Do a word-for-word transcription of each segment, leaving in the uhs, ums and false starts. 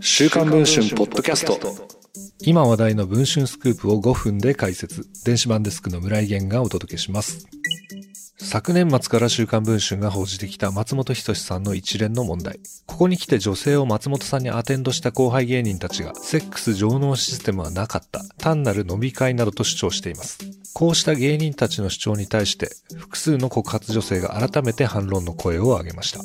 週刊文春ポッドキャスト、今話題の文春スクープをごふんで解説。電子版デスクの村井源がお届けします。昨年末から週刊文春が報じてきた松本人志さんの一連の問題。ここに来て女性を松本さんにアテンドした後輩芸人たちが、セックス上納システムはなかった、単なる飲み会などと主張しています。こうした芸人たちの主張に対して、複数の告発女性が改めて反論の声を上げました。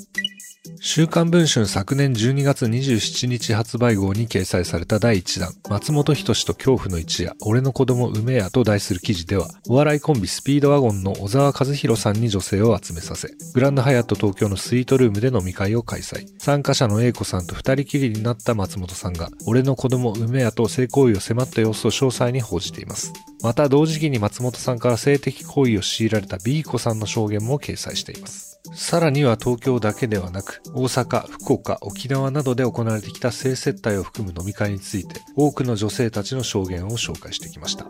週刊文春昨年じゅうにがつにじゅうしちにち発売号に掲載されただいいちだん、松本人志と恐怖の一夜、俺の子供産めやと題する記事では、お笑いコンビスピードワゴンの小沢和弘さんに女性を集めさせ、グランドハイアット東京のスイートルームで飲み会を開催。参加者の英子さんと二人きりになった松本さんが、俺の子供産めやと性行為を迫った様子を詳細に報じています。また同時期に松本さんから性的行為を強いられた B 子さんの証言も掲載しています。さらには東京だけではなく、大阪、福岡、沖縄などで行われてきた性接待を含む飲み会について、多くの女性たちの証言を紹介してきました。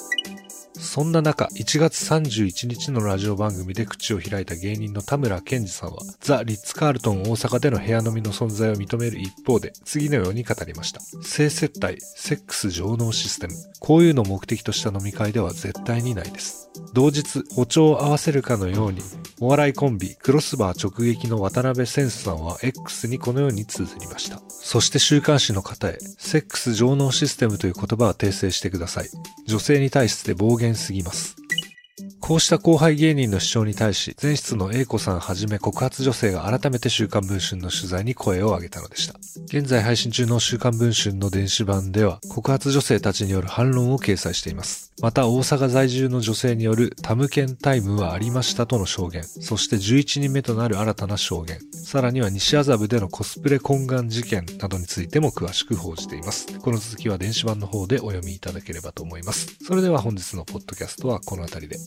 そんな中、いちがつさんじゅういちにちのラジオ番組で口を開いた芸人の田村健二さんは、ザ・リッツ・カールトン大阪での部屋飲みの存在を認める一方で、次のように語りました。性接待、セックス上納システム、こういうのを目的とした飲み会では絶対にないです。同日、歩調を合わせるかのように、お笑いコンビクロスバー直撃の渡辺センスさんは X にこのように綴りました。そして週刊誌の方へ、セックス上納システムという言葉は訂正してください。女性に対して暴言すぎます。こうした後輩芸人の主張に対し、前室の英子さんはじめ告発女性が改めて週刊文春の取材に声を上げたのでした。現在配信中の週刊文春の電子版では、告発女性たちによる反論を掲載しています。また大阪在住の女性によるタムケンタイムはありましたとの証言、そしてじゅういちにんめとなる新たな証言、さらには西麻布でのコスプレ懇願事件などについても詳しく報じています。この続きは電子版の方でお読みいただければと思います。それでは本日のポッドキャストはこの辺りで。